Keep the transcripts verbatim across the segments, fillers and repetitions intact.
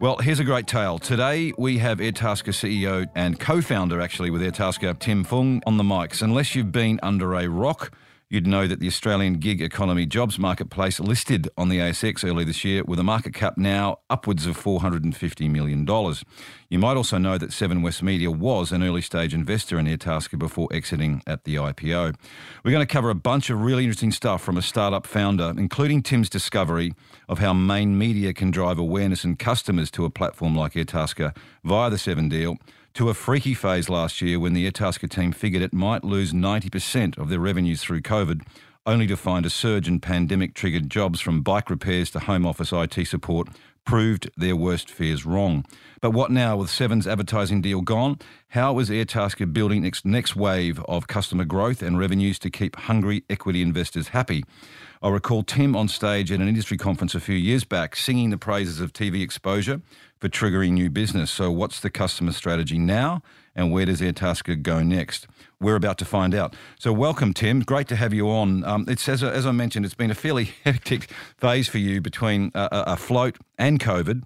Well, here's a great tale. Today, we have Airtasker C E O and co-founder, actually, with Airtasker, Tim Fung, on the mics. Unless you've been under a rock, you'd know that the Australian gig economy jobs marketplace listed on the A S X early this year with a market cap now upwards of four hundred fifty million dollars. You might also know that Seven West Media was an early-stage investor in Airtasker before exiting at the I P O. We're going to cover a bunch of really interesting stuff from a startup founder, including Tim's discovery of how main media can drive awareness and customers to a platform like Airtasker via the Seven deal, to a freaky phase last year when the Airtasker team figured it might lose ninety percent of their revenues through COVID, only to find a surge in pandemic-triggered jobs from bike repairs to home office I T support proved their worst fears wrong. But what now, with Seven's advertising deal gone? How is Airtasker building its next wave of customer growth and revenues to keep hungry equity investors happy? I recall Tim on stage at an industry conference a few years back singing the praises of T V exposure for triggering new business. So what's the customer strategy now, and where does Airtasker go next? We're about to find out. So welcome, Tim. Great to have you on. Um, it's as, as I mentioned, it's been a fairly hectic phase for you between a, a float and COVID.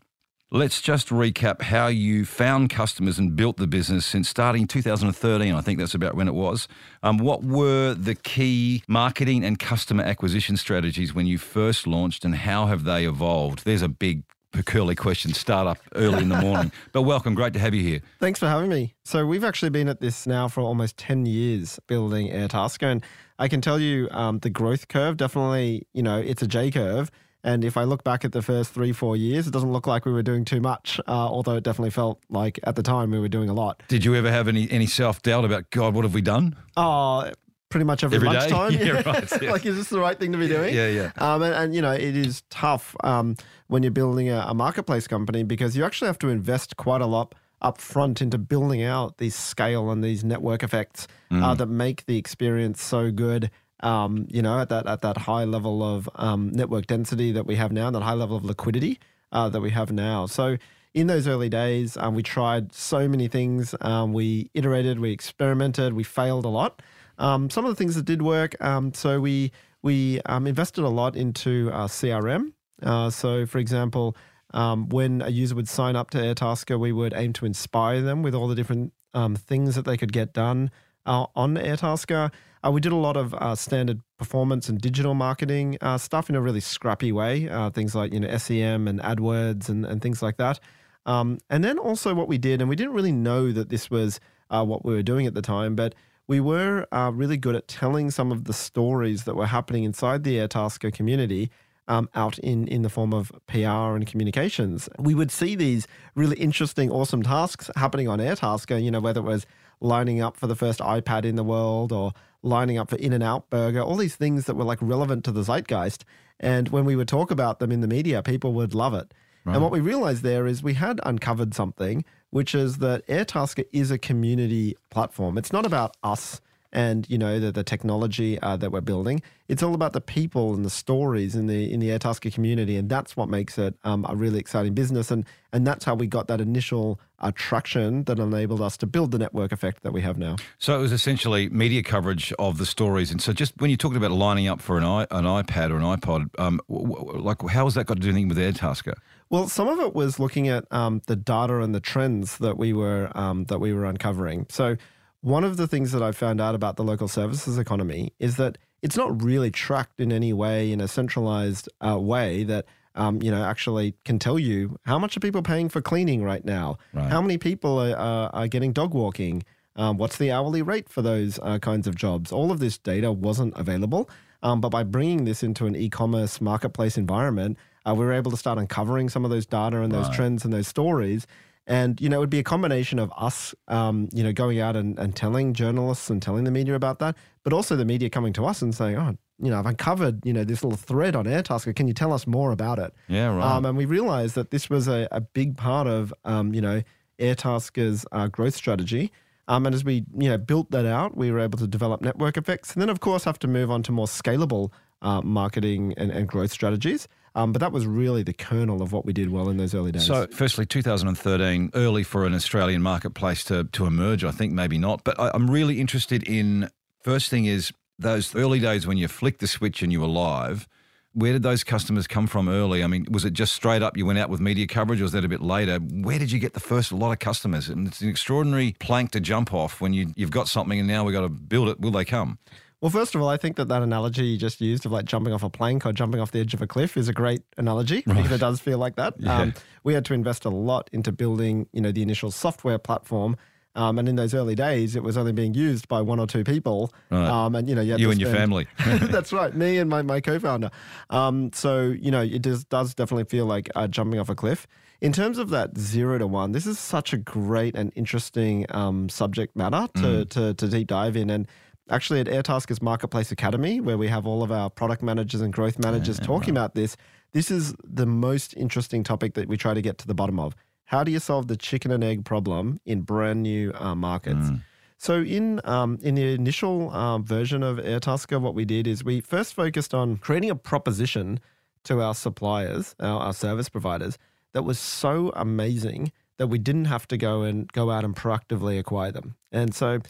Let's just recap how you found customers and built the business since starting two thousand thirteen. I think that's about when it was. Um, what were the key marketing and customer acquisition strategies when you first launched, and how have they evolved? There's a big curly question, start up early in the morning. But welcome, great to have you here. Thanks for having me. So we've actually been at this now for almost ten years building Airtasker, and I can tell you um, the growth curve, definitely, you know, it's a J curve. And if I look back at the first three, four years, it doesn't look like we were doing too much, uh, although it definitely felt like at the time we were doing a lot. Did you ever have any, any self-doubt about, God, what have we done? Oh, pretty much every, every lunchtime. Day? Yeah, right. Yeah. Like, is this the right thing to be doing? Yeah, yeah. Um, and, and, you know, it is tough um, when you're building a, a marketplace company, because you actually have to invest quite a lot up front into building out these scale and these network effects mm. uh, that make the experience so good. Um, you know, at that at that high level of um, network density that we have now, and that high level of liquidity uh, that we have now. So in those early days, um, we tried so many things. Um, we iterated, we experimented, we failed a lot. Um, some of the things that did work, um, so we, we um, invested a lot into uh, C R M. Uh, so, for example, um, when a user would sign up to Airtasker, we would aim to inspire them with all the different um, things that they could get done uh, on Airtasker. Uh, we did a lot of uh, standard performance and digital marketing uh, stuff in a really scrappy way, uh, things like, you know, S E M and AdWords and, and things like that. Um, and then also what we did, and we didn't really know that this was uh, what we were doing at the time, but we were uh, really good at telling some of the stories that were happening inside the Airtasker community um, out in, in the form of P R and communications. We would see these really interesting, awesome tasks happening on Airtasker, you know, whether it was lining up for the first iPad in the world or lining up for In-N-Out Burger, all these things that were like relevant to the zeitgeist. And when we would talk about them in the media, people would love it. Right. And what we realized there is we had uncovered something, which is that Airtasker is a community platform. It's not about us and, you know, the, the technology uh, that we're building. It's all about the people and the stories in the in the Airtasker community, and that's what makes it um, a really exciting business. And and that's how we got that initial attraction that enabled us to build the network effect that we have now. So it was essentially media coverage of the stories. And so just when you talked about lining up for an i an iPad or an iPod, um, w w like how has that got to do anything with Airtasker? Well, some of it was looking at um, the data and the trends that we were um, that we were uncovering. So one of the things that I found out about the local services economy is that it's not really tracked in any way in a centralized uh, way that um, you know actually can tell you how much are people paying for cleaning right now, right. How many people are, are, are getting dog walking, um, what's the hourly rate for those uh, kinds of jobs. All of this data wasn't available, um, but by bringing this into an e-commerce marketplace environment, uh, we were able to start uncovering some of those data and those right. trends and those stories. And, you know, it would be a combination of us, um, you know, going out and, and telling journalists and telling the media about that, but also the media coming to us and saying, oh, you know, I've uncovered, you know, this little thread on Airtasker. Can you tell us more about it? Yeah, right. Um, and we realized that this was a, a big part of, um, you know, Airtasker's uh, growth strategy Um, and as we you know built that out, we were able to develop network effects. And then, of course, have to move on to more scalable uh, marketing and, and growth strategies. Um, but that was really the kernel of what we did well in those early days. So firstly, two thousand thirteen, early for an Australian marketplace to, to emerge, I think, maybe not. But I, I'm really interested in, first thing is, those early days when you flicked the switch and you were live, where did those customers come from early? I mean, was it just straight up you went out with media coverage, or was that a bit later? Where did you get the first lot of customers? And it's an extraordinary plank to jump off when you, you've got something and now we've got to build it. Will they come? Well, first of all, I think that that analogy you just used of like jumping off a plank or jumping off the edge of a cliff is a great analogy, right, because it does feel like that. Yeah. Um, we had to invest a lot into building, you know, the initial software platform. Um, and in those early days, it was only being used by one or two people. Right. Um, and, you know, you, had you to and spend, your family. That's right. Me and my, my co-founder. Um, so, you know, it does, does definitely feel like uh, jumping off a cliff. In terms of that zero to one, this is such a great and interesting um, subject matter to, mm. to, to deep dive in. And actually at Airtasker's Marketplace Academy, where we have all of our product managers and growth managers yeah, talking right. about this, this is the most interesting topic that we try to get to the bottom of. How do you solve the chicken and egg problem in brand new uh, markets? Mm. So in um, in the initial uh, version of Airtasker, what we did is we first focused on creating a proposition to our suppliers, our, our service providers, that was so amazing that we didn't have to go and go out and proactively acquire them. And so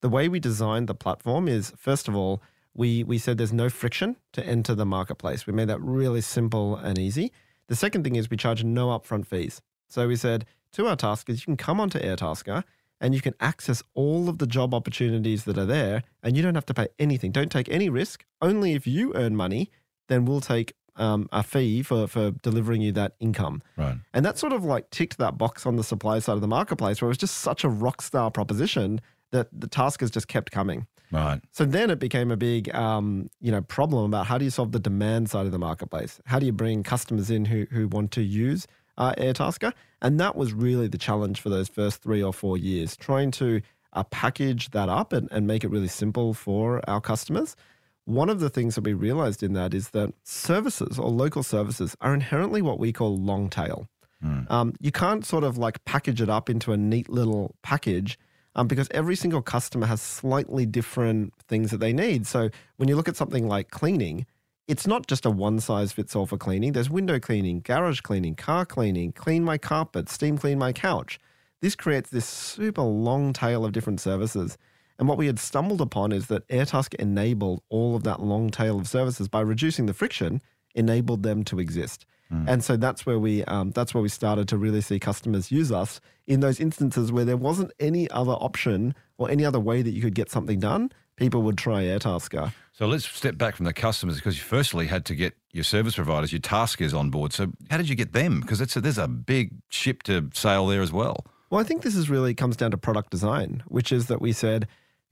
the way we designed the platform is, first of all, we we said there's no friction to enter the marketplace. We made that really simple and easy. The second thing is we charge no upfront fees. So we said to our taskers, you can come onto Airtasker and you can access all of the job opportunities that are there and you don't have to pay anything. Don't take any risk. Only if you earn money, then we'll take um, a fee for, for delivering you that income. Right. And that sort of like ticked that box on the supply side of the marketplace where it was just such a rock star proposition that the taskers just kept coming. Right. So then it became a big um, you know, problem about how do you solve the demand side of the marketplace? How do you bring customers in who, who want to use Uh, Airtasker, and that was really the challenge for those first three or four years, trying to uh, package that up and, and make it really simple for our customers. One of the things that we realized in that is that services or local services are inherently what we call long tail. Mm. Um, you can't sort of like package it up into a neat little package um, because every single customer has slightly different things that they need. So when you look at something like cleaning, it's not just a one-size-fits-all for cleaning. There's window cleaning, garage cleaning, car cleaning, clean my carpet, steam clean my couch. This creates this super long tail of different services. And what we had stumbled upon is that Airtasker enabled all of that long tail of services by reducing the friction, enabled them to exist. Mm. And so that's where we um, that's where we started to really see customers use us in those instances where there wasn't any other option or any other way that you could get something done. People would try Airtasker. So let's step back from the customers, because you firstly had to get your service providers, your taskers on board. So how did you get them? Because it's a, there's a big ship to sail there as well. Well, I think this is really comes down to product design, which is that we said,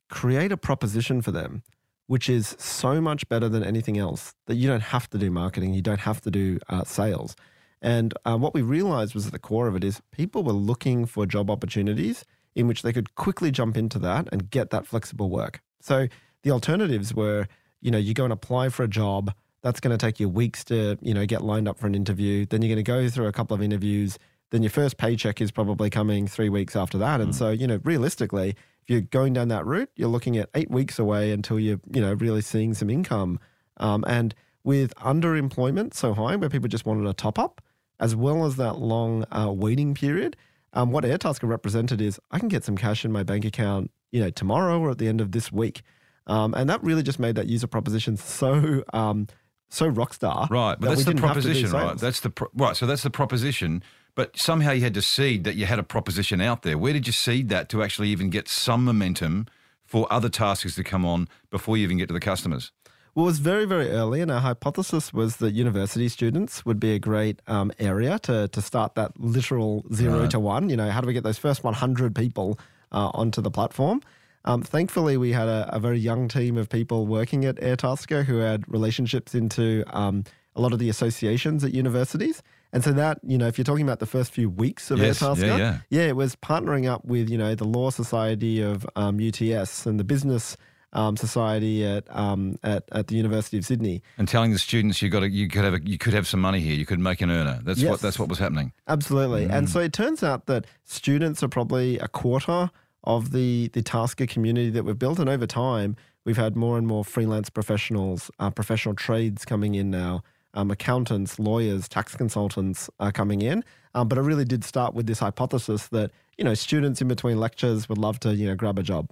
create a proposition for them, which is so much better than anything else, that you don't have to do marketing, you don't have to do uh, sales. And uh, what we realized was at the core of it is people were looking for job opportunities in which they could quickly jump into that and get that flexible work. So the alternatives were, you know, you go and apply for a job. That's going to take you weeks to, you know, get lined up for an interview. Then you're going to go through a couple of interviews. Then your first paycheck is probably coming three weeks after that. And mm. so, you know, realistically, if you're going down that route, you're looking at eight weeks away until you're, you know, really seeing some income. Um, and with underemployment so high, where people just wanted a top up, as well as that long uh, waiting period, um, what Airtasker represented is I can get some cash in my bank account, you know, tomorrow or at the end of this week. Um, and that really just made that user proposition so um, so rock star. Right, but that that's the proposition, right? That's the pro right, so that's the proposition, but somehow you had to seed that you had a proposition out there. Where did you seed that to actually even get some momentum for other tasks to come on before you even get to the customers? Well, it was very, very early, and our hypothesis was that university students would be a great um, area to, to start that literal zero right. to one. You know, how do we get those first one hundred people Uh, onto the platform? Um, thankfully, we had a, a very young team of people working at Airtasker who had relationships into um, a lot of the associations at universities. And so that, you know, if you're talking about the first few weeks of yes, Airtasker, yeah, yeah. yeah, it was partnering up with, you know, the Law Society of um, U T S and the Business Um, society at, um, at at the University of Sydney, and telling the students you got to, you could have a, you could have some money here, you could make an earner. That's yes. what that's what was happening. Absolutely, mm. and so it turns out that students are probably a quarter of the the Tasker community that we've built. And over time, we've had more and more freelance professionals, uh, professional trades coming in now. Um, accountants, lawyers, tax consultants are coming in. Um, but I really did start with this hypothesis that, you know, students in between lectures would love to, you know, grab a job.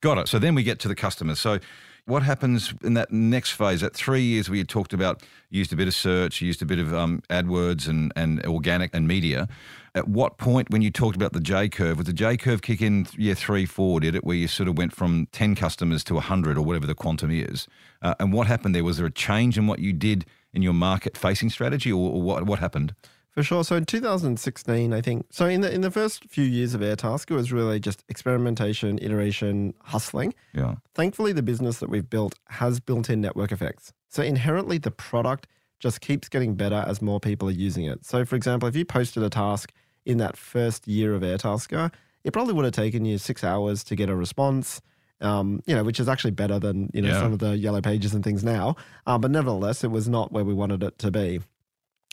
Got it. So then we get to the customers. So what happens in that next phase, that three years we had talked about, used a bit of search, used a bit of um, AdWords and, and organic and media. At what point when you talked about the J-curve, would the J-curve kick in year three, four, did it, where you sort of went from ten customers to one hundred or whatever the quantum is? Uh, and what happened there? Was there a change in what you did in your market-facing strategy, or, or what, what happened? For sure. So in two thousand sixteen, I think, so in the in the first few years of Airtasker, it was really just experimentation, iteration, hustling. Yeah. Thankfully, the business that we've built has built-in network effects. So inherently, the product just keeps getting better as more people are using it. So for example, if you posted a task in that first year of Airtasker, it probably would have taken you six hours to get a response, um, you know, which is actually better than, you know, yeah. some of the yellow pages and things now. Uh, but nevertheless, it was not where we wanted it to be.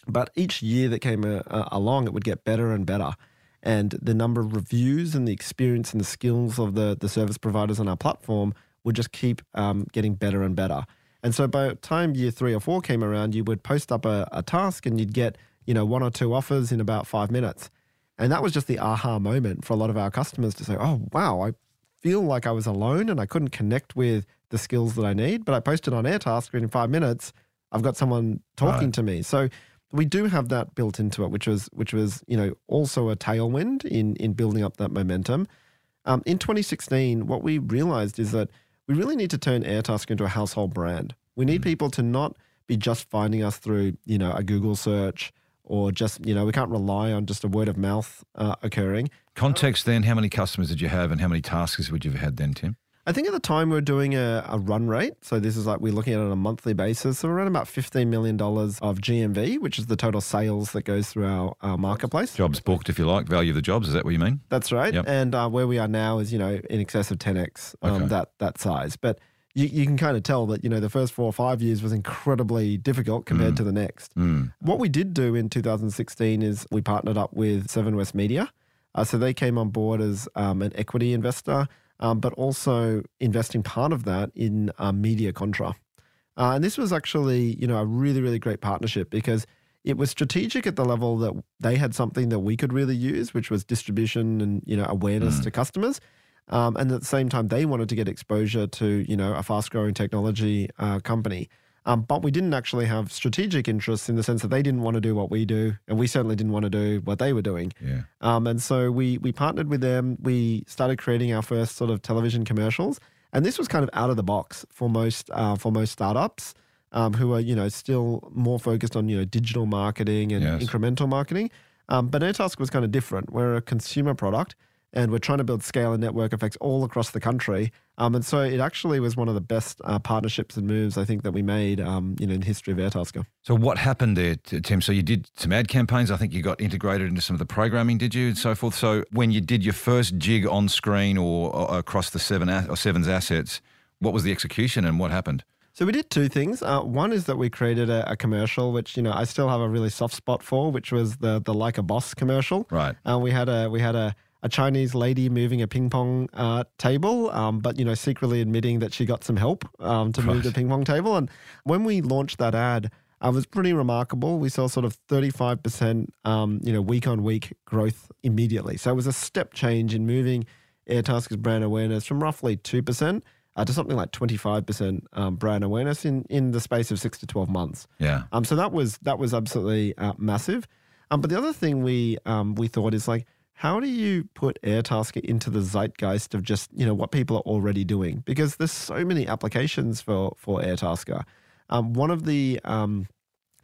But each year that came a, a, along, it would get better and better. And the number of reviews and the experience and the skills of the, the service providers on our platform would just keep um, getting better and better. And so by the time year three or four came around, you would post up a, a task and you'd get, you know, one or two offers in about five minutes. And that was just the aha moment for a lot of our customers to say, oh, wow, I feel like I was alone and I couldn't connect with the skills that I need, but I posted on Airtasker and in five minutes, I've got someone talking right. to me. So we do have that built into it, which was, which was, you know, also a tailwind in in building up that momentum. Um, in twenty sixteen, what we realized is that we really need to turn Airtasker into a household brand. We need mm. people to not be just finding us through, you know, a Google search or just, you know, we can't rely on just a word of mouth uh, occurring. Context then, how many customers did you have and how many tasks would you have had then, Tim? I think at the time we were doing a, a run rate. So this is like we're looking at it on a monthly basis. So we're around about fifteen million dollars of G M V, which is the total sales that goes through our, our marketplace. Jobs booked, if you like, value of the jobs. Is that what you mean? That's right. Yep. And uh, where we are now is, you know, in excess of ten X um, okay. that that size. But you, you can kind of tell that, you know, the first four or five years was incredibly difficult compared mm. to the next. Mm. What we did do in two thousand sixteen is we partnered up with Seven West Media. Uh, so they came on board as um, an equity investor. Um, but also investing part of that in uh, media contra. Uh, and this was actually, you know, a really, really great partnership because it was strategic at the level that they had something that we could really use, which was distribution and, you know, awareness mm. to customers. Um, and at the same time, they wanted to get exposure to, you know, a fast-growing technology uh, company. Um, but we didn't actually have strategic interests in the sense that they didn't want to do what we do, and we certainly didn't want to do what they were doing. Yeah. Um, and so we we partnered with them. We started creating our first sort of television commercials, and this was kind of out of the box for most uh, for most startups um, who are, you know, still more focused on, you know, digital marketing and yes. incremental marketing. Um, but Airtasker was kind of different. We're a consumer product, and we're trying to build scale and network effects all across the country. Um, and so it actually was one of the best uh, partnerships and moves, I think, that we made um, you know, in the history of Airtasker. So what happened there, Tim? So you did some ad campaigns. I think you got integrated into some of the programming, did you, and so forth. So when you did your first jig on screen or, or across the seven or Seven's assets, what was the execution and what happened? So we did two things. Uh, one is that we created a, a commercial, which, you know, I still have a really soft spot for, which was the the Like a Boss commercial. Right. Uh, we had a we had a. a Chinese lady moving a ping pong uh, table, um, but, you know, secretly admitting that she got some help um, to right. move the ping pong table. And when we launched that ad, uh, it was pretty remarkable. We saw sort of thirty-five percent, um, you know, week on week growth immediately. So it was a step change in moving Airtasker's brand awareness from roughly two percent uh, to something like twenty-five percent um, brand awareness in, in the space of six to twelve months. Yeah. Um. So that was that was absolutely uh, massive. Um. But the other thing we um we thought is like, how do you put Airtasker into the zeitgeist of just, you know, what people are already doing? Because there's so many applications for, for Airtasker. Um, one of the um,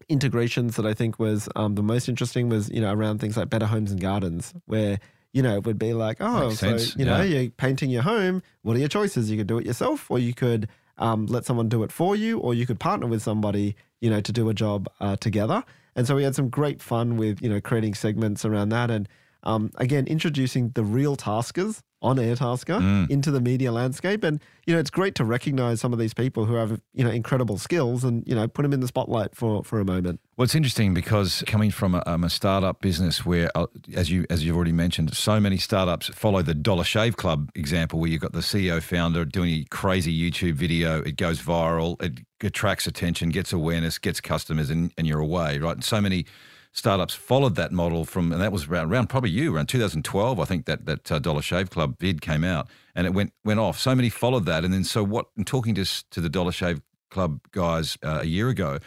integrations that I think was um, the most interesting was, you know, around things like Better Homes and Gardens, where, you know, it would be like, oh, so, you know, yeah. you're painting your home. What are your choices? You could do it yourself, or you could um, let someone do it for you, or you could partner with somebody, you know, to do a job uh, together. And so we had some great fun with, you know, creating segments around that. And Um, again, introducing the real taskers on Airtasker mm. into the media landscape. And, you know, it's great to recognize some of these people who have, you know, incredible skills and, you know, put them in the spotlight for, for a moment. Well, it's interesting because coming from a, um, a startup business where, uh, as, you, as you've already mentioned, so many startups follow the Dollar Shave Club example where you've got the C E O founder doing a crazy YouTube video, it goes viral, it attracts attention, gets awareness, gets customers, and, and you're away, right? And so many startups followed that model from, and that was around, around probably you, around two thousand twelve, I think that that uh, Dollar Shave Club bid came out and it went went off. So many followed that. And then so what, in talking to, to the Dollar Shave Club guys uh, a year ago,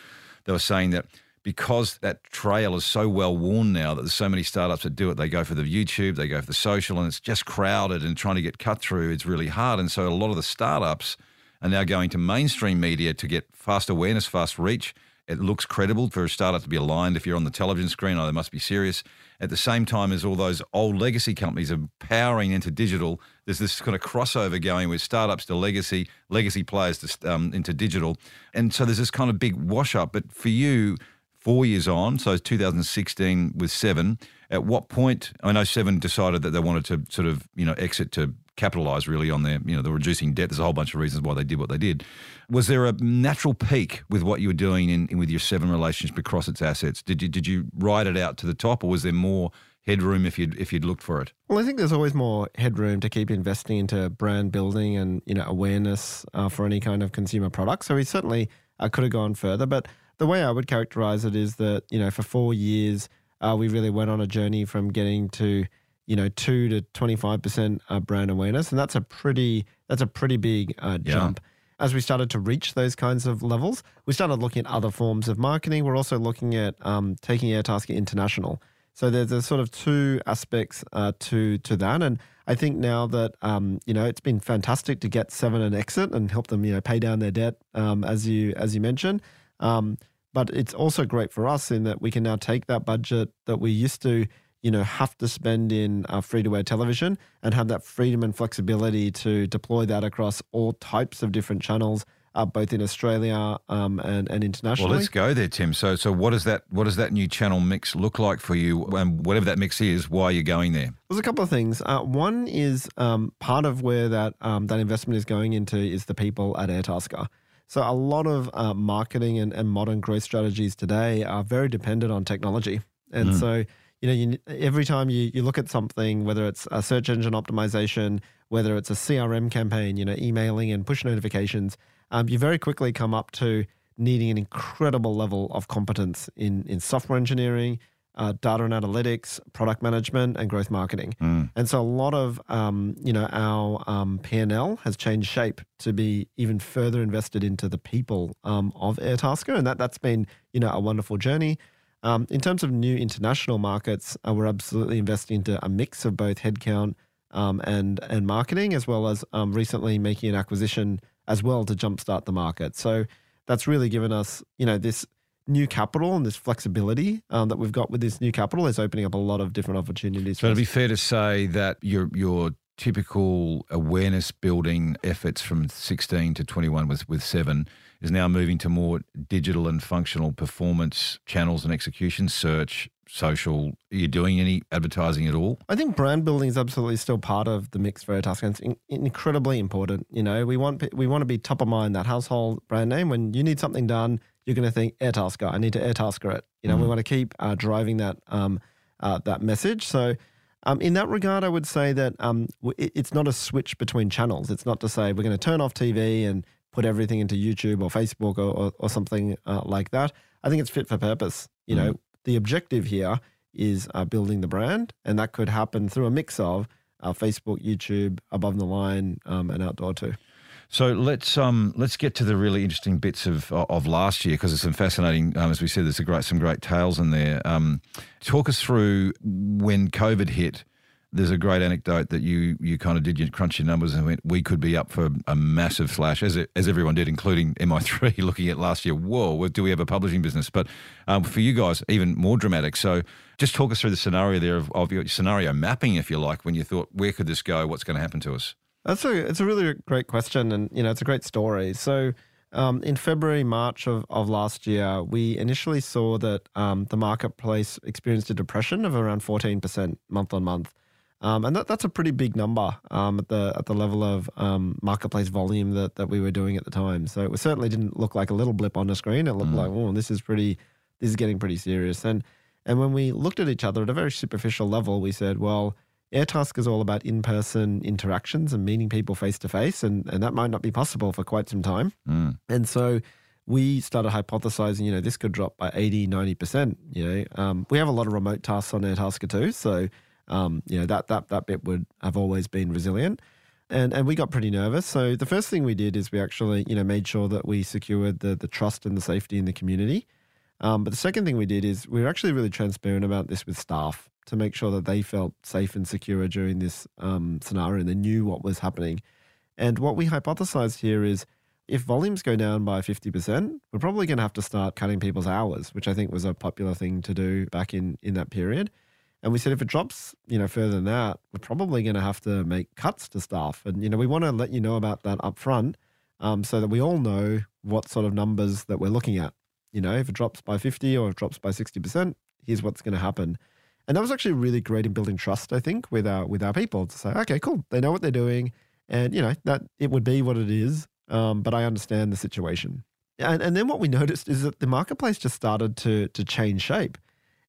they were saying that because that trail is so well worn now that there's so many startups that do it, they go for the YouTube, they go for the social, and it's just crowded and trying to get cut through, it's really hard. And so a lot of the startups are now going to mainstream media to get fast awareness, fast reach. It looks credible for a startup to be aligned. If you're on the television screen, oh, they must be serious. At the same time as all those old legacy companies are powering into digital, there's this kind of crossover going with startups to legacy, legacy players to, um, into digital. And so there's this kind of big wash up. But for you, four years on, so two thousand sixteen with Seven, at what point, I know Seven decided that they wanted to sort of, you know, exit to capitalize really on their, you know, the reducing debt. There's a whole bunch of reasons why they did what they did. Was there a natural peak with what you were doing in, in with your Seven relationship across its assets? Did you did you ride it out to the top, or was there more headroom if you'd if you'd looked for it? Well, I think there's always more headroom to keep investing into brand building and, you know, awareness uh, for any kind of consumer product. So we certainly uh, could have gone further, but the way I would characterize it is that, you know, for four years uh, we really went on a journey from getting to, you know, two to twenty-five percent uh, brand awareness. And that's a pretty, that's a pretty big uh, jump. Yeah. As we started to reach those kinds of levels, we started looking at other forms of marketing. We're also looking at um, taking Airtasker international. So there's, there's sort of two aspects uh, to to that. And I think now that, um, you know, it's been fantastic to get Seven and exit and help them, you know, pay down their debt, um, as you as you mentioned. Um, but it's also great for us in that we can now take that budget that we used to, you know, have to spend in uh, free-to-air television and have that freedom and flexibility to deploy that across all types of different channels, uh, both in Australia um, and, and internationally. Well, let's go there, Tim. So so what does that what does that new channel mix look like for you? And whatever that mix is, why are you going there? There's a couple of things. Uh, one is um, part of where that, um, that investment is going into is the people at Airtasker. So a lot of uh, marketing and, and modern growth strategies today are very dependent on technology. And mm. so... You know, you, every time you, you look at something, whether it's a search engine optimization, whether it's a C R M campaign, you know, emailing and push notifications, um, you very quickly come up to needing an incredible level of competence in, in software engineering, uh, data and analytics, product management, and growth marketing. Mm. And so a lot of, um, you know, our um, P and L has changed shape to be even further invested into the people um, of Airtasker. And that, that's been, you know, a wonderful journey. Um, in terms of new international markets, uh, we're absolutely investing into a mix of both headcount um, and and marketing, as well as um, recently making an acquisition as well to jumpstart the market. So that's really given us, you know, this new capital and this flexibility um, that we've got with this new capital is opening up a lot of different opportunities. So it'd be fair to say that your your typical awareness building efforts from sixteen to twenty-one with with Seven is now moving to more digital and functional performance channels and execution, search, social. Are you doing any advertising at all? I think brand building is absolutely still part of the mix for Airtasker. It's in incredibly important. You know, we want we want to be top of mind, that household brand name. When you need something done, you're going to think Airtasker. I need to Airtasker it. You know, mm-hmm. we want to keep uh, driving that um, uh, that message. So. Um, in that regard, I would say that um, it's not a switch between channels. It's not to say we're going to turn off T V and put everything into YouTube or Facebook or, or, or something uh, like that. I think it's fit for purpose. You know, mm. the objective here is uh, building the brand, and that could happen through a mix of uh, Facebook, YouTube, above the line, um, and outdoor too. So let's um, let's get to the really interesting bits of of last year, because there's some fascinating, um, as we said, there's a great, some great tales in there. Um, talk us through when COVID hit. There's a great anecdote that you you kind of did your crunch your numbers and went, we could be up for a massive slash, as it, as everyone did, including M I three, looking at last year. Whoa, do we have a publishing business? But um, for you guys, even more dramatic. So just talk us through the scenario there of, of your scenario mapping, if you like, when you thought, where could this go? What's going to happen to us? That's a, it's a really great question, and, you know, it's a great story. So Um, in February, March of, of last year, we initially saw that um, the marketplace experienced a depression of around fourteen percent month on month. Um, and that, that's a pretty big number um, at the at the level of um, marketplace volume that, that we were doing at the time. So it certainly didn't look like a little blip on the screen. It looked mm. like, oh, this is pretty, this is getting pretty serious. And and when we looked at each other at a very superficial level, we said, well, Airtasker is all about in-person interactions and meeting people face-to-face, and, and that might not be possible for quite some time. Mm. And so we started hypothesizing, you know, this could drop by eighty, ninety percent, you know. Um, we have a lot of remote tasks on Airtasker too, so, um, you know, that, that, that bit would have always been resilient. And and we got pretty nervous. So the first thing we did is we actually, you know, made sure that we secured the the trust and the safety in the community. Um, but the second thing we did is we were actually really transparent about this with staff, to make sure that they felt safe and secure during this um, scenario and they knew what was happening. And what we hypothesized here is if volumes go down by fifty percent, we're probably going to have to start cutting people's hours, which I think was a popular thing to do back in, in that period. And we said if it drops, you know, further than that, we're probably going to have to make cuts to staff. And, you know, we want to let you know about that up front um, so that we all know what sort of numbers that we're looking at. You know, if it drops by fifty or if it drops by sixty percent, here's what's going to happen. And that was actually really great in building trust, I think, with our with our people to say, okay, cool, they know what they're doing, and you know that it would be what it is, um, but I understand the situation. And and then what we noticed is that the marketplace just started to to change shape,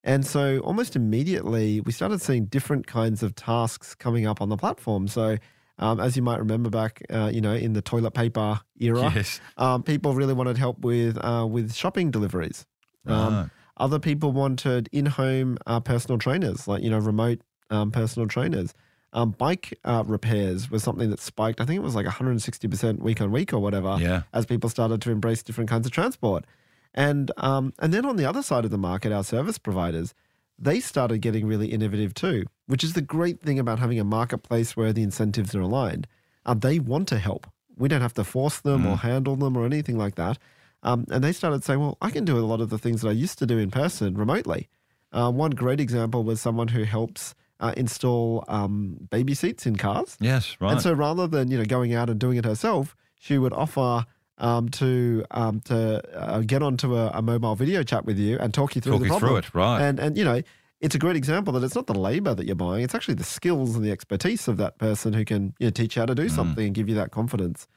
and so almost immediately we started seeing different kinds of tasks coming up on the platform. So. Um, as you might remember back, uh, you know, in the toilet paper era, yes. um, people really wanted help with uh, with shopping deliveries. Um, ah. Other people wanted in-home uh, personal trainers, like, you know, remote um, personal trainers. Um, bike uh, repairs was something that spiked. I think it was like one hundred sixty percent week on week or whatever, yeah. as people started to embrace different kinds of transport. And um, and then on the other side of the market, our service providers, they started getting really innovative too, which is the great thing about having a marketplace where the incentives are aligned. Uh, they want to help. We don't have to force them mm. or handle them or anything like that. Um, and they started saying, well, I can do a lot of the things that I used to do in person remotely. Uh, one great example was someone who helps uh, install um, baby seats in cars. Yes, right. And so rather than, you know, going out and doing it herself, she would offer um, to um, to uh, get onto a, a mobile video chat with you and talk you through talk the problem. Talk you through it, right. And, and, you know, it's a great example that it's not the labor that you're buying, it's actually the skills and the expertise of that person who can, you know, teach you how to do something mm. and give you that confidence.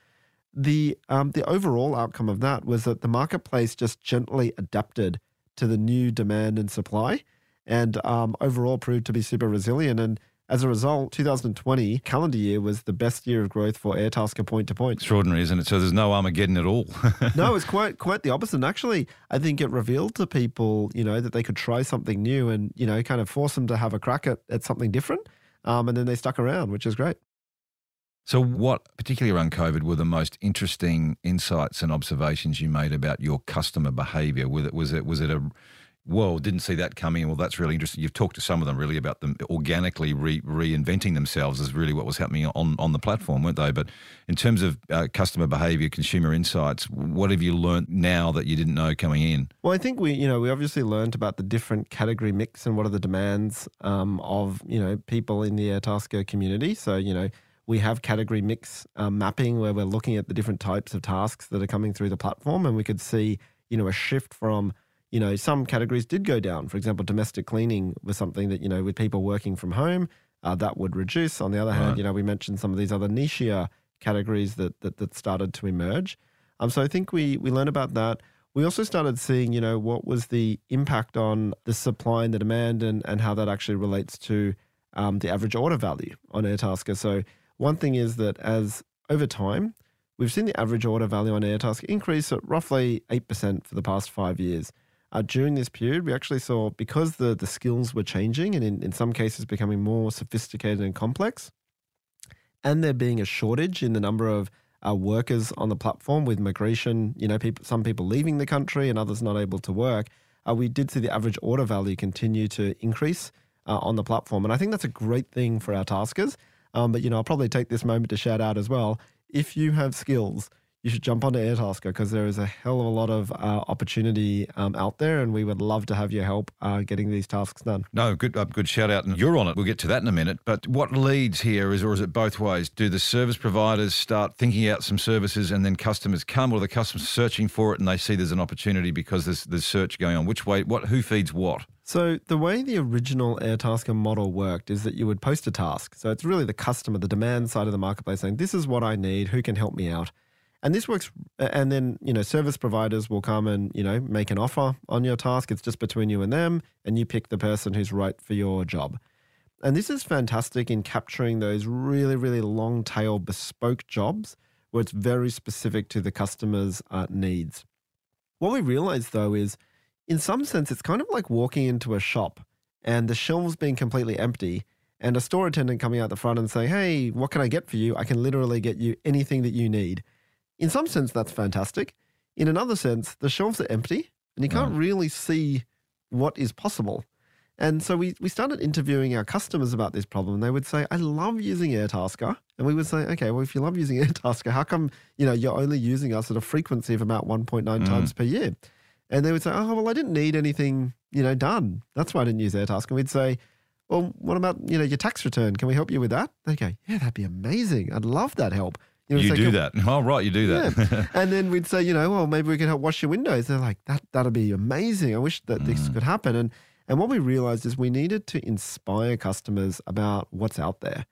The um, the overall outcome of that was that the marketplace just gently adapted to the new demand and supply and um, overall proved to be super resilient. And as a result, two thousand twenty calendar year was the best year of growth for Airtasker point to point. Extraordinary, isn't it? So there's no Armageddon at all. No, it's quite quite the opposite. And actually, I think it revealed to people, you know, that they could try something new and, you know, kind of force them to have a crack at, at something different. Um, and then they stuck around, which is great. So what, particularly around COVID, were the most interesting insights and observations you made about your customer behavior? Was it, was it, was it a... Whoa, didn't see that coming. Well, that's really interesting. You've talked to some of them really about them organically re reinventing themselves is really what was happening on, on the platform, weren't they? But in terms of uh, customer behavior, consumer insights, what have you learned now that you didn't know coming in? Well, I think we, you know, we obviously learned about the different category mix and what are the demands um, of, you know, people in the Airtasker community. So, you know, we have category mix uh, mapping where we're looking at the different types of tasks that are coming through the platform, and we could see, you know, a shift from, you know, some categories did go down. For example, domestic cleaning was something that, you know, with people working from home, uh, that would reduce. On the other hand, right. you know, we mentioned some of these other nichier categories that that, that started to emerge. Um, so I think we, we learned about that. We also started seeing, you know, what was the impact on the supply and the demand and, and how that actually relates to um, the average order value on Airtasker. So one thing is that as over time, we've seen the average order value on Airtasker increase at roughly eight percent for the past five years. Uh, during this period, we actually saw, because the, the skills were changing and in, in some cases becoming more sophisticated and complex, and there being a shortage in the number of uh, workers on the platform with migration, you know, people, some people leaving the country and others not able to work, uh, we did see the average order value continue to increase uh, on the platform. And I think that's a great thing for our taskers. Um, but, you know, I'll probably take this moment to shout out as well. If you have skills, you should jump onto Airtasker because there is a hell of a lot of uh, opportunity um, out there, and we would love to have your help uh, getting these tasks done. No, good uh, good shout out, and you're on it. We'll get to that in a minute. But what leads here is, or is it both ways? Do the service providers start thinking out some services and then customers come, or the customers searching for it and they see there's an opportunity because there's, there's search going on? Which way, what, who feeds what? So the way the original Airtasker model worked is that you would post a task. So it's really the customer, the demand side of the marketplace saying, this is what I need, who can help me out? And this works, and then, you know, service providers will come and, you know, make an offer on your task. It's just between you and them, and you pick the person who's right for your job. And this is fantastic in capturing those really, really long tail bespoke jobs where it's very specific to the customer's uh, needs. What we realized though is, in some sense, it's kind of like walking into a shop and the shelves being completely empty and a store attendant coming out the front and saying, hey, what can I get for you? I can literally get you anything that you need. In some sense, that's fantastic. In another sense, the shelves are empty and you can't really see what is possible. And so we, we started interviewing our customers about this problem, and they would say, I love using Airtasker. And we would say, okay, well, if you love using Airtasker, how come, you know, you're only using us at a frequency of about one point nine mm. times per year? And they would say, oh, well, I didn't need anything, you know, done. That's why I didn't use Airtasker. And we'd say, well, what about, you know, your tax return? Can we help you with that? They go, yeah, that'd be amazing. I'd love that help. You, know, you say, do that. Oh, right, you do that. Yeah. And then we'd say, you know, well, maybe we could help wash your windows. They're like, that, that'd be amazing. I wish that mm. this could happen. And, and what we realized is we needed to inspire customers about what's out there.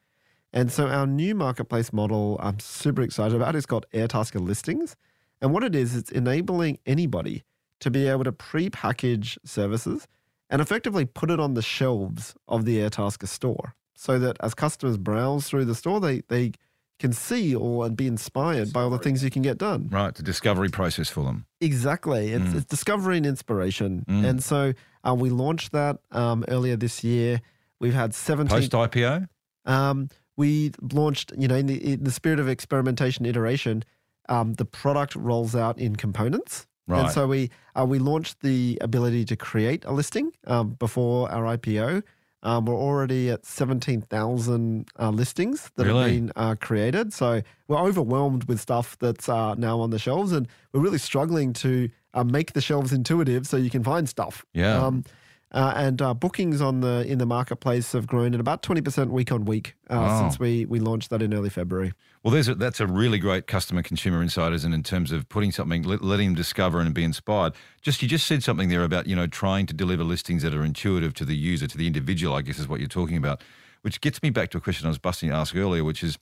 And so our new marketplace model I'm super excited about is called Airtasker Listings. And what it is, it's enabling anybody to be able to pre-package services and effectively put it on the shelves of the Airtasker store so that as customers browse through the store, they they can see or and be inspired by all the things you can get done. Right, the discovery process for them. Exactly. It's, mm. it's discovery and inspiration. Mm. And so uh, we launched that um, earlier this year. We've had seventeen... Post-I P O? Um, we launched, you know, in the, in the spirit of experimentation iteration, um, the product rolls out in components. Right. And so we uh, we launched the ability to create a listing um, before our I P O. Um, we're already at seventeen thousand uh, listings that really? have been uh, created. So we're overwhelmed with stuff that's uh, now on the shelves, and we're really struggling to uh, make the shelves intuitive so you can find stuff. Yeah. Um, uh, and uh, bookings on the in the marketplace have grown at about twenty percent week on week uh, wow. since we we launched that in early February. Well, there's a, that's a really great customer consumer insight, isn't it, in terms of putting something, let, letting them discover and be inspired. Just you just said something there about, you know, trying to deliver listings that are intuitive to the user, to the individual, I guess is what you're talking about, which gets me back to a question I was busting to ask earlier, which is,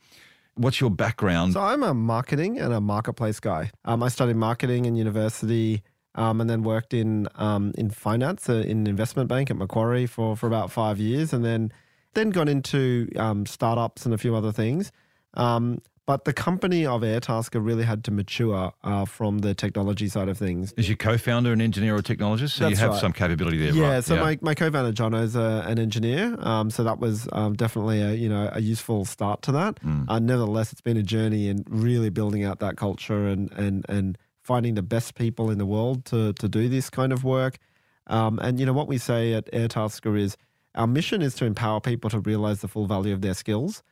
what's your background? So I'm a marketing and a marketplace guy. Um, I studied marketing in university um, and then worked in um, in finance, uh, in investment bank at Macquarie for, for about five years and then, then got into um, startups and a few other things. Um, But the company of Airtasker really had to mature uh, from the technology side of things. Is your co-founder an engineer or technologist? So That's you have right. some capability there, yeah, right? So yeah, so my, my co-founder, John, is a, an engineer. Um, so that was um, definitely a, you know, a useful start to that. Mm. Uh, nevertheless, it's been a journey in really building out that culture and and and finding the best people in the world to, to do this kind of work. Um, and, you know, what we say at Airtasker is our mission is to empower people to realize the full value of their skills.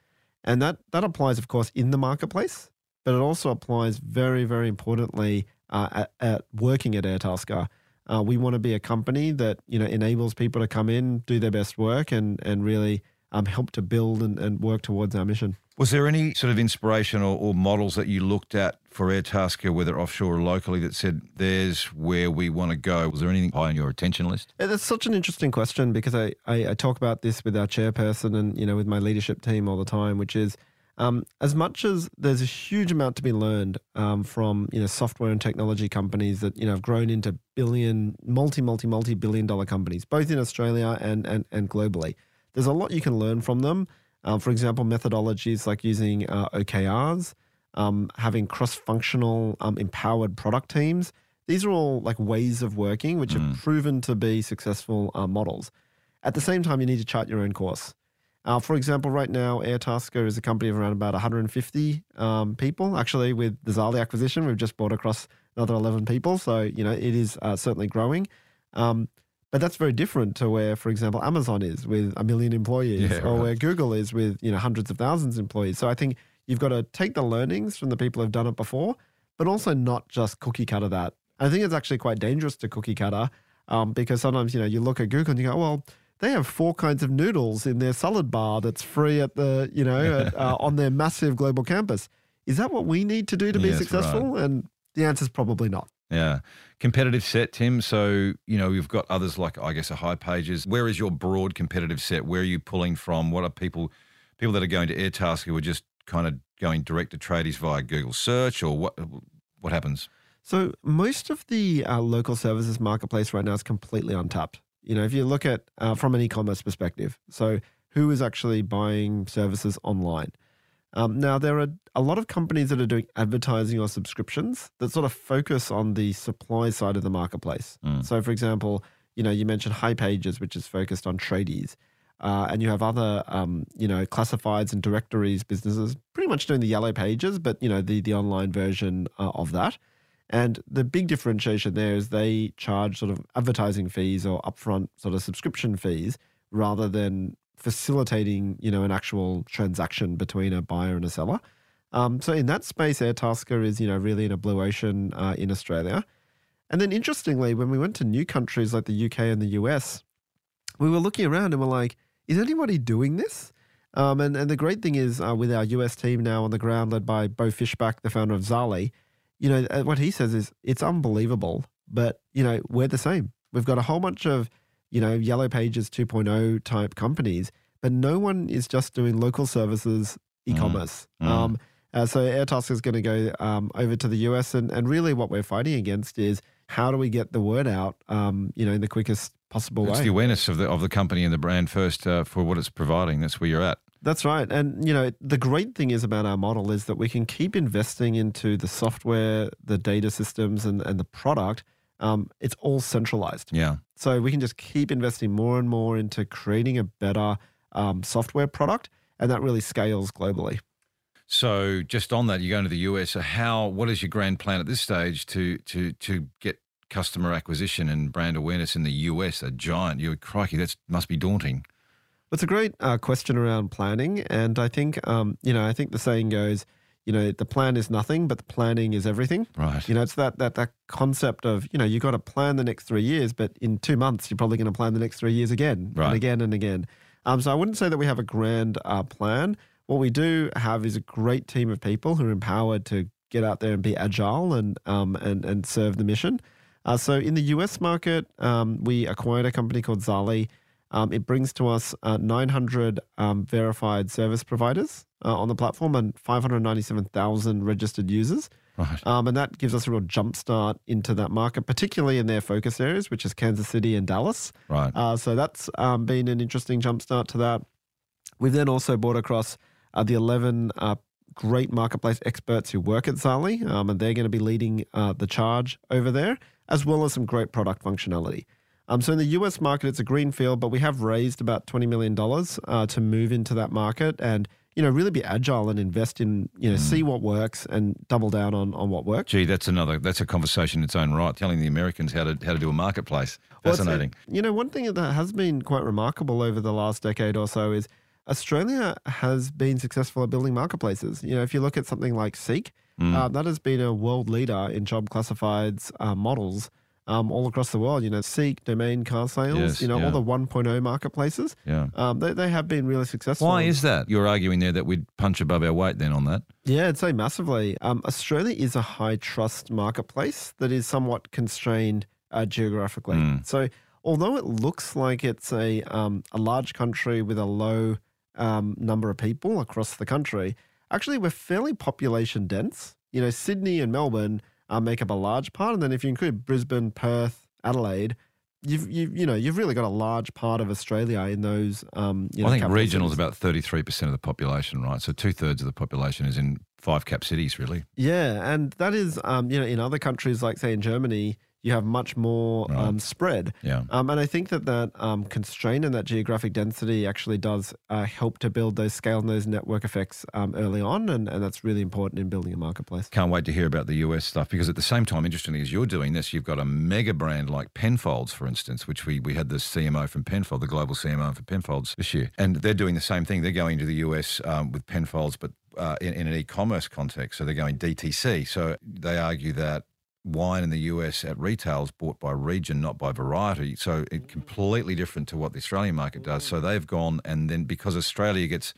And that, that applies, of course, in the marketplace, but it also applies very, very importantly uh, at, at working at Airtasker. Uh, we want to be a company that, you know, enables people to come in, do their best work, and and really um, help to build and, and work towards our mission. Was there any sort of inspiration or, or models that you looked at for Airtasker, whether offshore or locally, that said there's where we want to go? Was there anything high on your attention list? Yeah, that's such an interesting question because I, I, I talk about this with our chairperson and, you know, with my leadership team all the time, which is um, as much as there's a huge amount to be learned um, from, you know, software and technology companies that, you know, have grown into billion, multi, multi, multi-billion dollar companies, both in Australia and, and, and globally. There's a lot you can learn from them. Um, for example, methodologies like using uh, O K Rs, um, having cross-functional um, empowered product teams. These are all like ways of working which mm. have proven to be successful uh, models. At the same time, you need to chart your own course. Uh, for example, right now, Airtasker is a company of around about one hundred fifty um, people. Actually, with the Zali acquisition, we've just brought across another eleven people. So, you know, it is uh, certainly growing. Um But that's very different to where, for example, Amazon is with a million employees, yeah, or right. where Google is with, you know, hundreds of thousands of employees. So I think you've got to take the learnings from the people who've done it before, but also not just cookie cutter that. I think it's actually quite dangerous to cookie cutter um, because sometimes, you know, you look at Google and you go, well, they have four kinds of noodles in their salad bar that's free at the, you know, at, uh, on their massive global campus. Is that what we need to do to be yes, successful? Right. And the answer is probably not. Yeah. Competitive set, Tim. So, you know, you've got others like, I guess, a highpages. Where is your broad competitive set? Where are you pulling from? What are people, people that are going to Airtasker who are just kind of going direct to tradies via Google search, or what, what happens? So most of the uh, local services marketplace right now is completely untapped. You know, if you look at uh, from an e-commerce perspective, so who is actually buying services online? Um, now, there are a lot of companies that are doing advertising or subscriptions that sort of focus on the supply side of the marketplace. Mm. So, for example, you know, you mentioned highpages, which is focused on tradies. Uh, and you have other, um, you know, classifieds and directories businesses pretty much doing the yellow pages, but, you know, the, the online version uh, of that. And the big differentiation there is they charge sort of advertising fees or upfront sort of subscription fees rather than facilitating, you know, an actual transaction between a buyer and a seller. Um, so in that space, Airtasker is, you know, really in a blue ocean uh, in Australia. And then interestingly, when we went to new countries like the U K and the U S, we were looking around and we're like, is anybody doing this? Um, and, and the great thing is uh, with our U S team now on the ground led by Bo Fishback, the founder of Zali, you know, what he says is it's unbelievable, but, you know, we're the same. We've got a whole bunch of, you know, Yellow Pages two point oh type companies, but no one is just doing local services, e-commerce. Mm. Mm. Um, uh, so Airtasker is going to go um, over to the U S, and, and really what we're fighting against is how do we get the word out, um, you know, in the quickest possible it's way. It's the awareness of the, of the company and the brand first uh, for what it's providing. That's where you're at. That's right. And, you know, the great thing is about our model is that we can keep investing into the software, the data systems, and, and the product. Um, it's all centralized. Yeah. So we can just keep investing more and more into creating a better um, software product, and that really scales globally. So just on that, you're going to the U S. So how, what is your grand plan at this stage to, to, to get customer acquisition and brand awareness in the U S, a giant? You crikey, that must be daunting. It's a great uh, question around planning, and I think um, you know I think the saying goes, you know, the plan is nothing, but the planning is everything. Right. You know, it's that that that concept of, you know, you got to plan the next three years, but in two months you're probably going to plan the next three years again, right. and again and again. Um, so I wouldn't say that we have a grand uh, plan. What we do have is a great team of people who are empowered to get out there and be agile and um and and serve the mission. Uh, so in the U S market, um, we acquired a company called Zali. Um, it brings to us uh, nine hundred um, verified service providers uh, on the platform and five hundred ninety-seven thousand registered users. Right. Um, and that gives us a real jumpstart into that market, particularly in their focus areas, which is Kansas City and Dallas. Right. Uh, so that's um, been an interesting jumpstart to that. We've then also brought across uh, the eleven uh, great marketplace experts who work at Zali, um, and they're going to be leading uh, the charge over there, as well as some great product functionality. Um, so in the U S market, it's a green field, but we have raised about twenty million dollars uh, to move into that market and, you know, really be agile and invest in, you know, mm. see what works and double down on, on what works. Gee, that's another, that's a conversation in its own right, telling the Americans how to how to do a marketplace. Fascinating. Well, you know, one thing that has been quite remarkable over the last decade or so is Australia has been successful at building marketplaces. You know, if you look at something like Seek, mm. uh, that has been a world leader in job classifieds uh, models. Um, all across the world, you know, Seek, Domain, Car Sales, yes, you know, yeah. all the one point oh marketplaces. Yeah. Um, they, they have been really successful. Why is that? You're arguing there that we'd punch above our weight then on that. Yeah, I'd say massively. Um, Australia is a high trust marketplace that is somewhat constrained uh, geographically. Mm. So although it looks like it's a, um, a large country with a low um, number of people across the country, actually we're fairly population dense. You know, Sydney and Melbourne Uh, make up a large part, and then if you include Brisbane, Perth, Adelaide, you've you you know you've really got a large part of Australia in those. Um, you know, I think regional cities. Is about thirty-three percent of the population, right? So two thirds of the population is in five cap cities, really. Yeah, and that is um, you know in other countries like say in Germany, you have much more right. um, spread. Yeah, um, and I think that that um, constraint and that geographic density actually does uh, help to build those scale and those network effects um, early on, and, and that's really important in building a marketplace. Can't wait to hear about the U S stuff, because at the same time, interestingly, as you're doing this, you've got a mega brand like Penfolds, for instance, which we, we had the C M O from Penfolds, the global C M O for Penfolds this year, and they're doing the same thing. They're going to the U S um, with Penfolds, but uh, in, in an e-commerce context, so they're going D T C. So they argue that wine in the U S at retail is bought by region, not by variety. So it's completely different to what the Australian market does. So they've gone, and then because Australia gets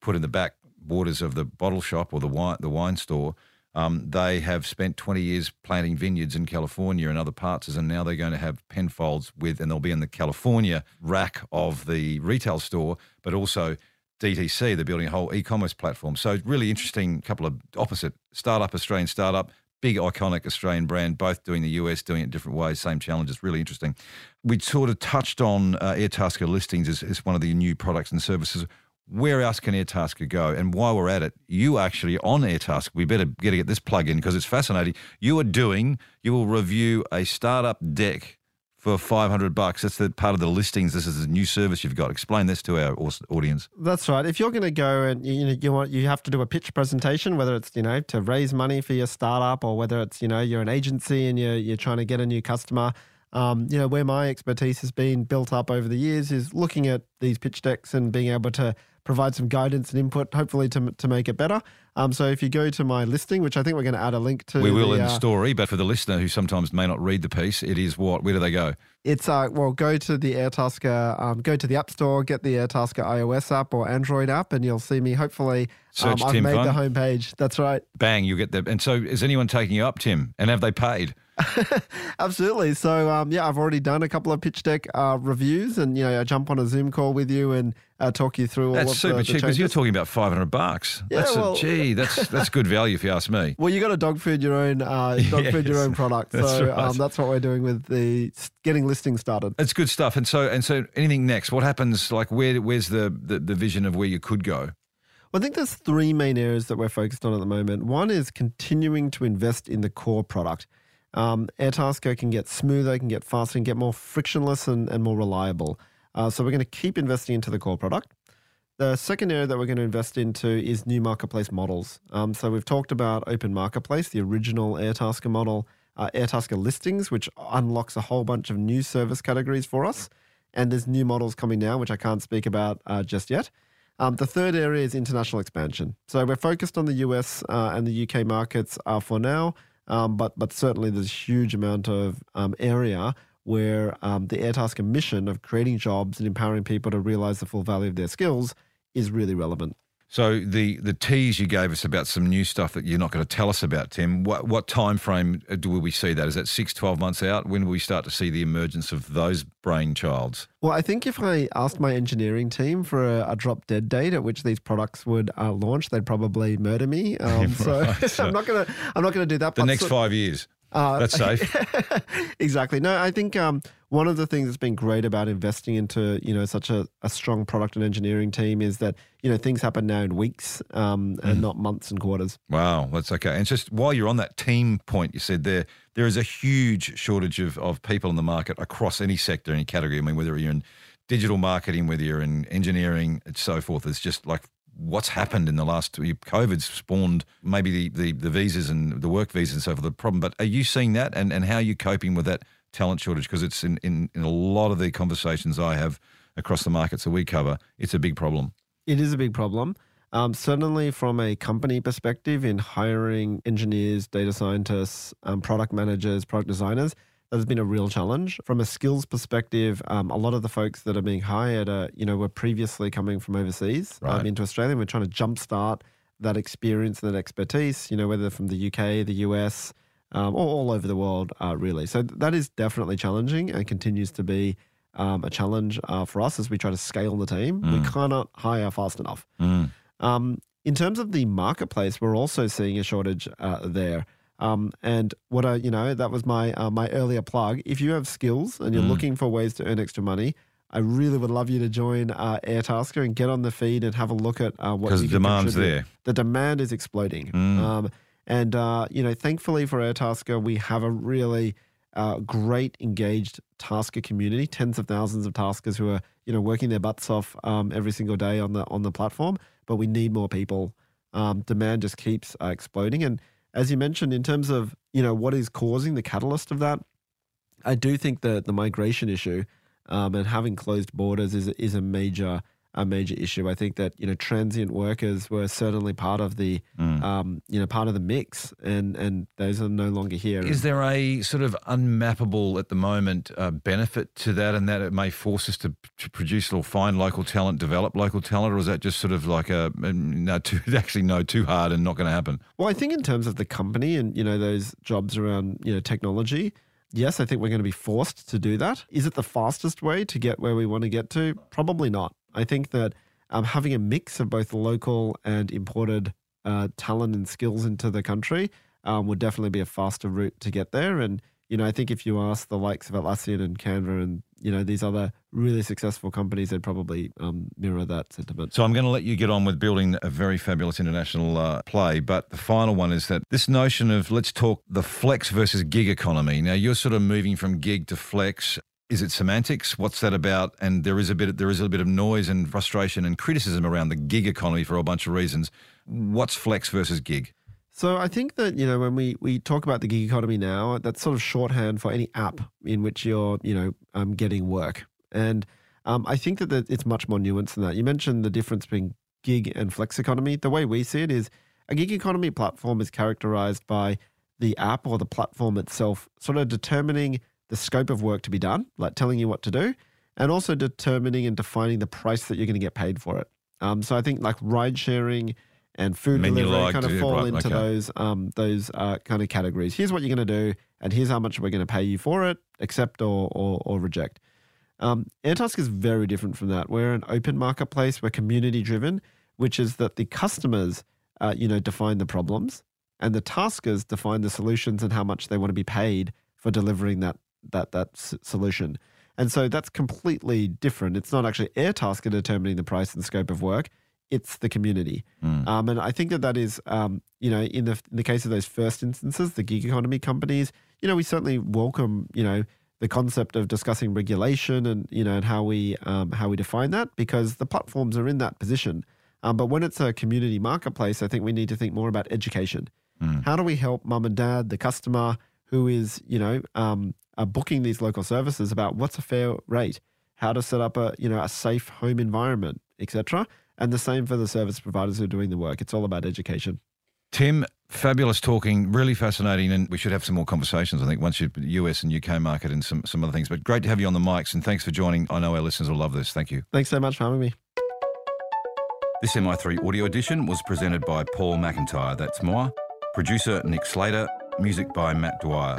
put in the back borders of the bottle shop or the wine, the wine store, um, they have spent twenty years planting vineyards in California and other parts, and now they're going to have Penfolds with, and they'll be in the California rack of the retail store, but also D T C, they're building a whole e-commerce platform. So really interesting couple of opposite, startup, Australian startup, big iconic Australian brand, both doing the U S, doing it different ways, same challenges, really interesting. We sort of touched on uh, Airtasker listings as, as one of the new products and services. Where else can Airtasker go? And while we're at it, you actually on Airtasker, we better get, to get this plug in because it's fascinating. You are doing, you will review a startup deck for five hundred bucks. That's the part of the listings. This is a new service you've got. Explain this to our audience. That's right. If you're going to go and you know, you want, you have to do a pitch presentation, whether it's, you know, to raise money for your startup or whether it's, you know, you're an agency and you're, you're trying to get a new customer. Um, you know, where my expertise has been built up over the years is looking at these pitch decks and being able to provide some guidance and input, hopefully to to make it better. Um, so if you go to my listing, which I think we're going to add a link to. We will the, in the uh, story, but for the listener who sometimes may not read the piece, it is what? Where do they go? It's, uh, well, go to the Airtasker, um, go to the App Store, get the Airtasker iOS app or Android app, and you'll see me, hopefully. Search um, I've Tim made Fun. The homepage. That's right. Bang, you'll get the. And so is anyone taking you up, Tim? And have they paid? Absolutely. So, um, yeah, I've already done a couple of pitch deck uh, reviews, and you know, I jump on a Zoom call with you and uh, talk you through all that's of the That's super cheap because you're talking about five hundred bucks. Yeah, that's well, a, gee, that's that's good value if you ask me. Well, you got to dog food your own uh, dog yes, food your own product. So that's, right. um, that's what we're doing with the getting listings started. It's good stuff. And so, and so, anything next? What happens? Like, where where's the the, the vision of where you could go? I think there's three main areas that we're focused on at the moment. One is continuing to invest in the core product. Um, Airtasker can get smoother, can get faster, and get more frictionless and, and more reliable. Uh, so we're going to keep investing into the core product. The second area that we're going to invest into is new marketplace models. Um, so we've talked about Open Marketplace, the original Airtasker model, uh, Airtasker Listings, which unlocks a whole bunch of new service categories for us. And there's new models coming now, which I can't speak about uh, just yet. Um, the third area is international expansion. So we're focused on the U S uh, and the U K markets uh, for now, um, but but certainly there's a huge amount of um, area where um, the Airtasker mission of creating jobs and empowering people to realize the full value of their skills is really relevant. So the the tease you gave us about some new stuff that you're not going to tell us about, Tim, what what time frame do we see that? Is that six, twelve months out? When will we start to see the emergence of those brainchilds? Well, I think if I asked my engineering team for a, a drop dead date at which these products would uh, launch, they'd probably murder me. Um, right, so, so I'm not gonna I'm not gonna do that. The but next so, five years. Uh, that's safe. Exactly. No, I think um, one of the things that's been great about investing into, you know, such a, a strong product and engineering team is that, you know, things happen now in weeks um, and mm. not months and quarters. Wow, that's okay. And just while you're on that team point, you said there there is a huge shortage of, of people in the market across any sector, any category. I mean, whether you're in digital marketing, whether you're in engineering and so forth, it's just like what's happened in the last, COVID's spawned maybe the, the, the visas and the work visas and so forth, the problem. But are you seeing that and, and how are you coping with that talent shortage? Because it's in, in, in a lot of the conversations I have across the markets that we cover, it's a big problem. It is a big problem. Um, certainly from a company perspective in hiring engineers, data scientists, um, product managers, product designers, that has been a real challenge. From a skills perspective, um, a lot of the folks that are being hired are, you know, were previously coming from overseas right. um, into Australia. And we're trying to jumpstart that experience and that expertise, you know, whether from the U K, the U S, um, or all over the world, uh, really. So that is definitely challenging and continues to be um, a challenge uh, for us as we try to scale the team. Mm. We cannot hire fast enough. Mm. Um, in terms of the marketplace, we're also seeing a shortage uh, there. Um, and what I, you know, that was my uh, my earlier plug. If you have skills and you're mm. looking for ways to earn extra money, I really would love you to join uh, Airtasker and get on the feed and have a look at uh, what you can do. Because the demand's there. The demand is exploding. Mm. Um, and, uh, you know, thankfully for Airtasker, we have a really uh, great engaged tasker community, tens of thousands of taskers who are, you know, working their butts off um, every single day on the, on the platform. But we need more people. Um, demand just keeps uh, exploding. And as you mentioned, in terms of, you know, what is causing the catalyst of that, I do think that the migration issue um, and having closed borders is is a major a major issue. I think that, you know, transient workers were certainly part of the, mm. um, you know, part of the mix, and, and those are no longer here. Is there a sort of unmappable at the moment uh, benefit to that, and that it may force us to, to produce or find local talent, develop local talent, or is that just sort of like a, no, too, actually no, too hard and not going to happen? Well, I think in terms of the company and, you know, those jobs around, you know, technology, yes, I think we're going to be forced to do that. Is it the fastest way to get where we want to get to? Probably not. I think that um, having a mix of both local and imported uh, talent and skills into the country um, would definitely be a faster route to get there. And, you know, I think if you ask the likes of Atlassian and Canva and, you know, these other really successful companies, they'd probably um, mirror that sentiment. So I'm going to let you get on with building a very fabulous international uh, play. But the final one is that this notion of, let's talk the flex versus gig economy. Now, you're sort of moving from gig to flex. Is it semantics? What's that about? And there is a bit, there is a bit of noise and frustration and criticism around the gig economy for a bunch of reasons. What's flex versus gig? So I think that, you know, when we, we talk about the gig economy now, that's sort of shorthand for any app in which you're, you know, um, getting work. And um, I think that the, it's much more nuanced than that. You mentioned the difference between gig and flex economy. The way we see it is a gig economy platform is characterized by the app or the platform itself sort of determining the scope of work to be done, like telling you what to do, and also determining and defining the price that you're going to get paid for it. Um, so I think like ride sharing and food Menu delivery like kind of fall right, into okay. those um, those uh, kind of categories. Here's what you're going to do, and here's how much we're going to pay you for it, accept or or, or reject. Um, Airtasker is very different from that. We're an open marketplace. We're community-driven, which is that the customers, uh, you know, define the problems, and the taskers define the solutions and how much they want to be paid for delivering that that that s- solution. And so that's completely different. It's not actually Airtasker determining the price and scope of work. It's the community. Mm. Um, and I think that that is, um, you know, in the, in the case of those first instances, the gig economy companies, you know, we certainly welcome, you know, the concept of discussing regulation and, you know, and how we, um, how we define that, because the platforms are in that position. Um, but when it's a community marketplace, I think we need to think more about education. Mm. How do we help mum and dad, the customer who is, you know, um, are booking these local services about what's a fair rate, how to set up a, you know, a safe home environment, et cetera. And the same for the service providers who are doing the work. It's all about education. Tim, fabulous talking, really fascinating. And we should have some more conversations, I think, once you're U S and U K market and some, some other things. But great to have you on the mics, and thanks for joining. I know our listeners will love this. Thank you. Thanks so much for having me. This M I three audio edition was presented by Paul McIntyre. That's moi. Producer Nick Slater. Music by Matt Dwyer.